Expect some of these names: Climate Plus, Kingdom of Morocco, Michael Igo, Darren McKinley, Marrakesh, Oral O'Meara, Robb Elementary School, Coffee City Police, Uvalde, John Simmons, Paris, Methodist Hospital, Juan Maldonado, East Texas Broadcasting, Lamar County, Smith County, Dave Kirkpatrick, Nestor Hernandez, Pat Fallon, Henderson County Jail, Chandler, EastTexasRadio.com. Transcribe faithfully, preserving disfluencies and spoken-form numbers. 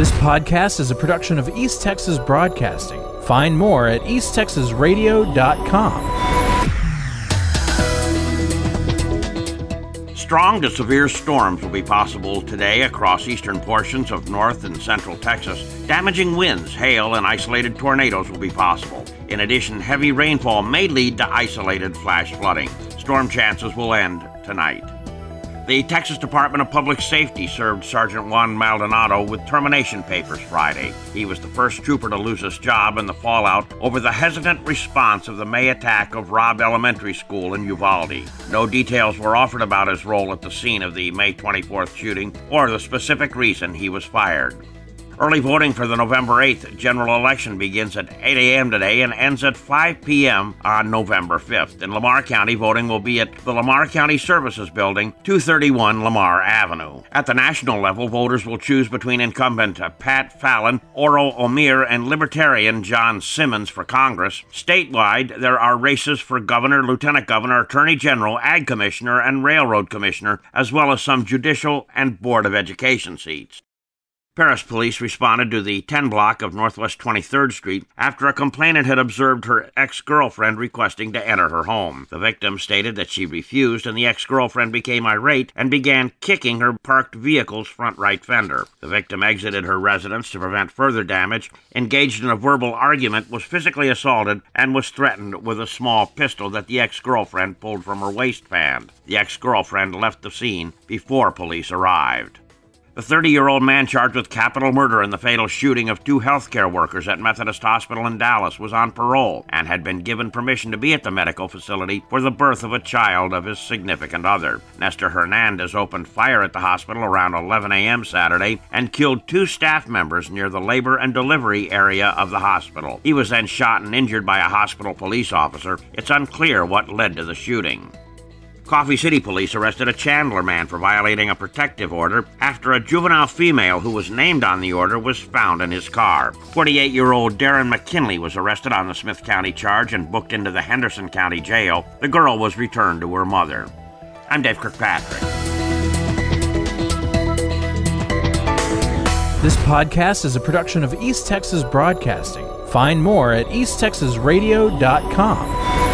This podcast is a production of East Texas Broadcasting. Find more at East Texas Radio dot com. Strong to severe storms will be possible today across eastern portions of north and central Texas. Damaging winds, hail, and isolated tornadoes will be possible. In addition, heavy rainfall may lead to isolated flash flooding. Storm chances will end tonight. The Texas Department of Public Safety served Sergeant Juan Maldonado with termination papers Friday. He was the first trooper to lose his job in the fallout over the hesitant response of the May attack of Robb Elementary School in Uvalde. No details were offered about his role at the scene of the May twenty-fourth shooting or the specific reason he was fired. Early voting for the November eighth general election begins at eight a.m. today and ends at five p.m. on November fifth. In Lamar County, voting will be at the Lamar County Services Building, two thirty-one Lamar Avenue. At the national level, voters will choose between incumbent Pat Fallon, Oral O'Meara, and Libertarian John Simmons for Congress. Statewide, there are races for governor, lieutenant governor, attorney general, ag commissioner, and railroad commissioner, as well as some judicial and board of education seats. Paris police responded to the ten block of Northwest twenty-third Street after a complainant had observed her ex-girlfriend requesting to enter her home. The victim stated that she refused, and the ex-girlfriend became irate and began kicking her parked vehicle's front right fender. The victim exited her residence to prevent further damage, engaged in a verbal argument, was physically assaulted, and was threatened with a small pistol that the ex-girlfriend pulled from her waistband. The ex-girlfriend left the scene before police arrived. The thirty-year-old man charged with capital murder in the fatal shooting of two healthcare workers at Methodist Hospital in Dallas was on parole and had been given permission to be at the medical facility for the birth of a child of his significant other. Nestor Hernandez opened fire at the hospital around eleven a.m. Saturday and killed two staff members near the labor and delivery area of the hospital. He was then shot and injured by a hospital police officer. It's unclear what led to the shooting. Coffee City Police arrested a Chandler man for violating a protective order after a juvenile female who was named on the order was found in his car. forty-eight-year-old Darren McKinley was arrested on the Smith County charge and booked into the Henderson County Jail. The girl was returned to her mother. I'm Dave Kirkpatrick. This podcast is a production of East Texas Broadcasting. Find more at East Texas Radio dot com.